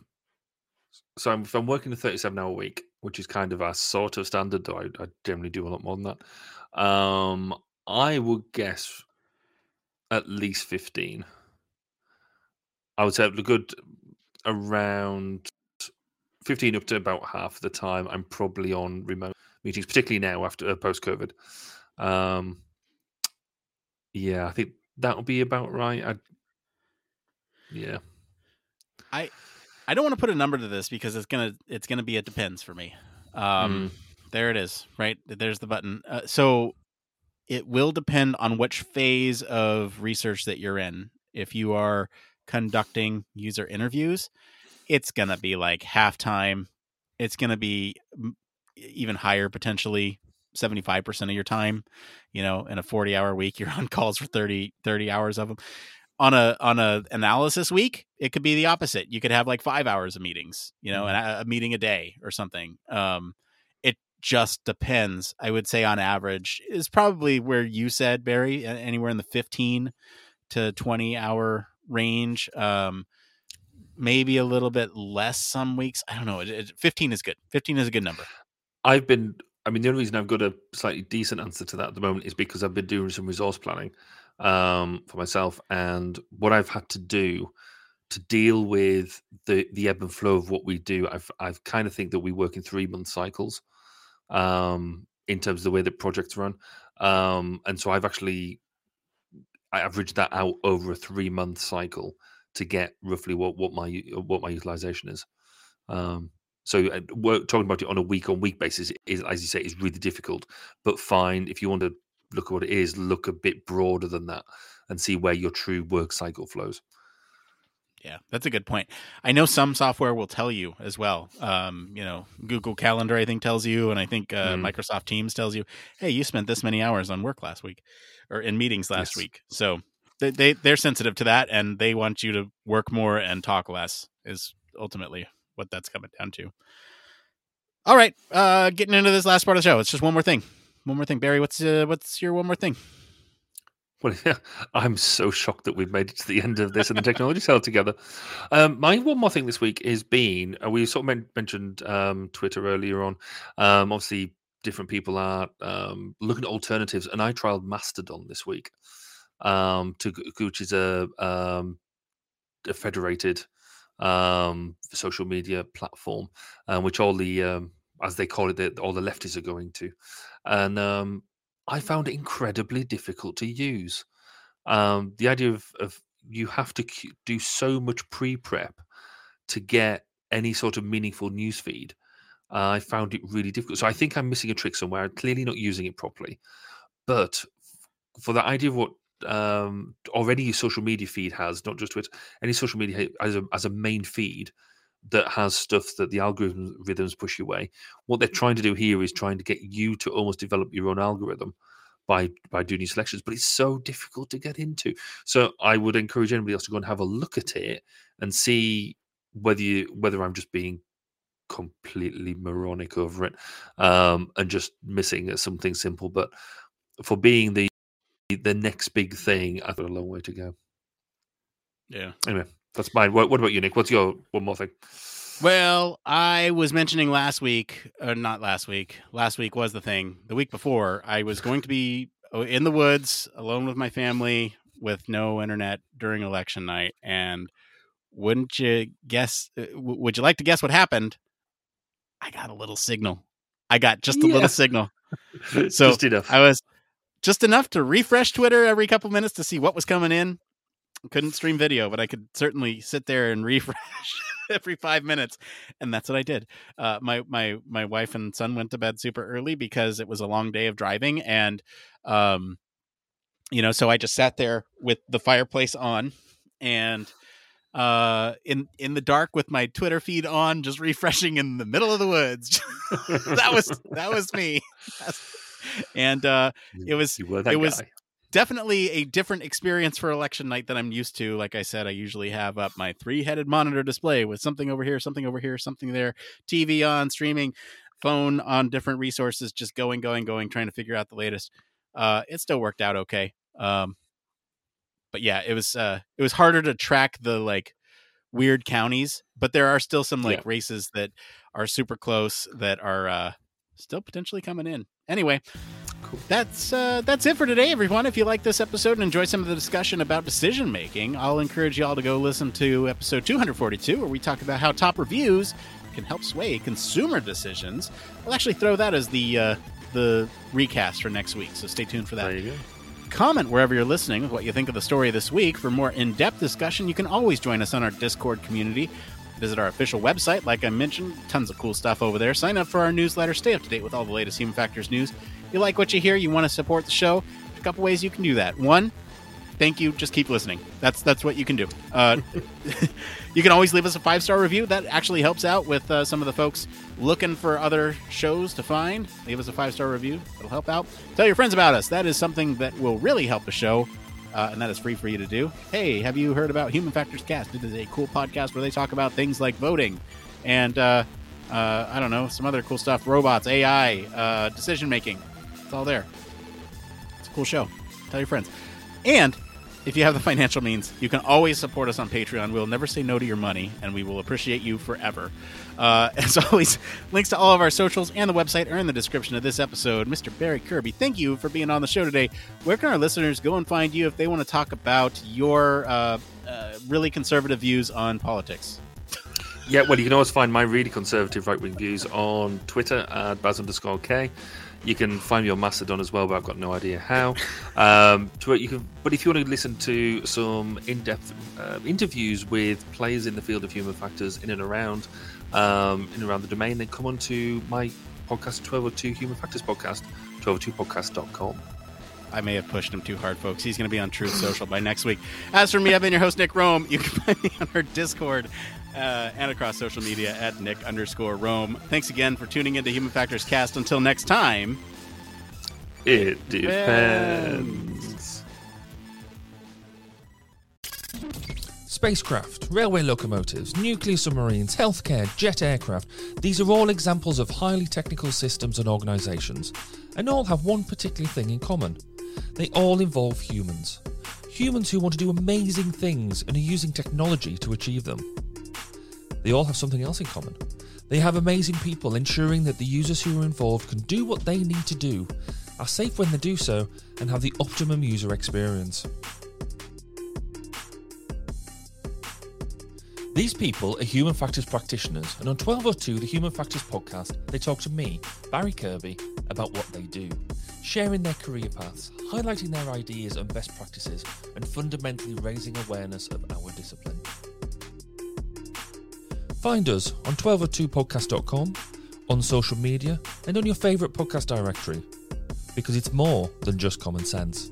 so if I'm working a thirty-seven hour week, which is kind of our sort of standard, though I, I generally do a lot more than that. Um, I would guess at least fifteen. I would say a good around fifteen up to about half the time I'm probably on remote meetings, particularly now after uh, post-COVID. Um, yeah, I think that'll be about right. I, yeah. I I don't want to put a number to this because it's going to it's gonna be a depends for me. Um mm. There it is, right? There's the button. Uh, so it will depend on which phase of research that you're in. If you are conducting user interviews, it's going to be like halftime. It's going to be even higher, potentially seventy-five percent of your time. You know, in a forty hour week, you're on calls for thirty, thirty hours of them. On a on a analysis week, it could be the opposite. You could have like five hours of meetings, you know, and a, a meeting a day or something. Um just depends. I would say on average is probably where you said, Barry, anywhere in the fifteen to twenty hour range. Um, maybe a little bit less some weeks. I don't know. It, it, fifteen is good. fifteen is a good number. I've been, I mean, the only reason I've got a slightly decent answer to that at the moment is because I've been doing some resource planning um, for myself, and what I've had to do to deal with the, the ebb and flow of what we do. I've, I've kind of think that we work in three month cycles. Um, in terms of the way that projects run. Um, and so I've actually I averaged that out over a three month cycle to get roughly what, what my what my utilization is. Um, so uh, we're talking about it on a week on week basis is, as you say, is really difficult, but fine. If you want to look at what it is, look a bit broader than that and see where your true work cycle flows. Yeah, that's a good point. I know some software will tell you as well. Um, you know, Google Calendar, I think, tells you, and I think uh, mm. Microsoft Teams tells you, hey, you spent this many hours on work last week or in meetings last yes. week. So they, they, they're sensitive to that, and they want you to work more and talk less is ultimately what that's coming down to. All right, uh, getting into this last part of the show. It's just one more thing. One more thing. Barry, what's uh, what's your one more thing? Well, yeah, I'm so shocked that we've made it to the end of this and the technology's held together. Um, my one more thing this week has been, uh, we sort of men- mentioned um, Twitter earlier on. Um, obviously, different people are um, looking at alternatives, and I trialed Mastodon this week, um, to, which is a, um, a federated um, social media platform, um, which all the, um, as they call it, the, all the lefties are going to. And um I found it incredibly difficult to use. Um, the idea of, of you have to do so much pre-prep to get any sort of meaningful newsfeed. Uh, I found it really difficult. So I think I'm missing a trick somewhere. I'm clearly not using it properly. But for the idea of what um, already your social media feed has, not just Twitter, any social media as a, as a main feed that has stuff that the algorithms push you away. What they're trying to do here is trying to get you to almost develop your own algorithm by by doing these selections, but it's so difficult to get into. So I would encourage anybody else to go and have a look at it and see whether you whether I'm just being completely moronic over it um, and just missing something simple. But for being the the next big thing, I've got a long way to go. Yeah. Anyway. That's mine. What, what about you, Nick? What's your one more thing? Well, I was mentioning last week, or not last week. Last week was the thing. The week before, I was going to be in the woods alone with my family with no internet during election night. And wouldn't you guess? Would you like to guess what happened? I got a little signal. I got just a yeah. little signal. So just enough. I was just enough to refresh Twitter every couple minutes to see what was coming in. Couldn't stream video, but I could certainly sit there and refresh every five minutes. And that's what I did. Uh, my, my, my wife and son went to bed super early because it was a long day of driving. And, um, you know, so I just sat there with the fireplace on and uh, in in the dark with my Twitter feed on, just refreshing in the middle of the woods. that was that was me, and uh, it was it guy. was definitely a different experience for election night than I'm used to. Like I said, I usually have up my three-headed monitor display with something over here, something over here, something there, T V on, streaming, phone on, different resources, just going, going, going, trying to figure out the latest. Uh, it still worked out okay. Um, but yeah, it was uh, it was harder to track the like weird counties, but there are still some like yeah. races that are super close that are uh, still potentially coming in. Anyway, cool. that's uh, that's it for today, everyone. If you like this episode and enjoy some of the discussion about decision making, I'll encourage y'all to go listen to episode two forty-two, where we talk about how top reviews can help sway consumer decisions. I'll actually throw that as the uh, the recast for next week, so stay tuned for that. There you go. Comment wherever you're listening with what you think of the story this week. For more in-depth discussion, you can always join us on our Discord community. Visit our official website, like I mentioned, tons of cool stuff over there. Sign up for our newsletter, stay up to date with all the latest Human Factors news. If you like what you hear, you want to support the show, a couple ways you can do that. One, thank you, just keep listening. That's that's what you can do. Uh, you can always leave us a five-star review. That actually helps out with uh, some of the folks looking for other shows to find. Leave us a five-star review. It'll help out. Tell your friends about us. That is something that will really help the show, uh, and that is free for you to do. Hey, have you heard about Human Factors Cast? It is a cool podcast where they talk about things like voting and, uh, uh, I don't know, some other cool stuff. Robots, A I, uh, decision-making. It's all there. It's a cool show. Tell your friends. And if you have the financial means, you can always support us on Patreon. We'll never say no to your money, and we will appreciate you forever. Uh, as always, links to all of our socials and the website are in the description of this episode. Mister Barry Kirby, thank you for being on the show today. Where can our listeners go and find you if they want to talk about your uh, uh, really conservative views on politics? Yeah, well, you can always find my really conservative right-wing views on Twitter at Baz underscore K. You can find me on Mastodon as well, but I've got no idea how. Um, to you can, but if you want to listen to some in-depth uh, interviews with players in the field of human factors in and around um, in and around the domain, then come on to my podcast, twelve oh two Human Factors Podcast, twelve oh two podcast dot com. I may have pushed him too hard, folks. He's going to be on Truth Social by next week. As for me, I've been your host, Nick Rome. You can find me on our Discord Uh, and across social media at Nick underscore Rome. Thanks again for tuning into Human Factors Cast. Until next time, it depends. Spacecraft, railway locomotives, nuclear submarines, healthcare, jet aircraft, these are all examples of highly technical systems and organizations, and all have one particular thing in common. They all involve humans. Humans who want to do amazing things and are using technology to achieve them. They all have something else in common. They have amazing people ensuring that the users who are involved can do what they need to do, are safe when they do so, and have the optimum user experience. These people are Human Factors practitioners, and on twelve oh two, the Human Factors Podcast, they talk to me, Barry Kirby, about what they do, sharing their career paths, highlighting their ideas and best practices, and fundamentally raising awareness of our discipline. Find us on twelve oh two podcast dot com, on social media, and on your favourite podcast directory, because it's more than just common sense.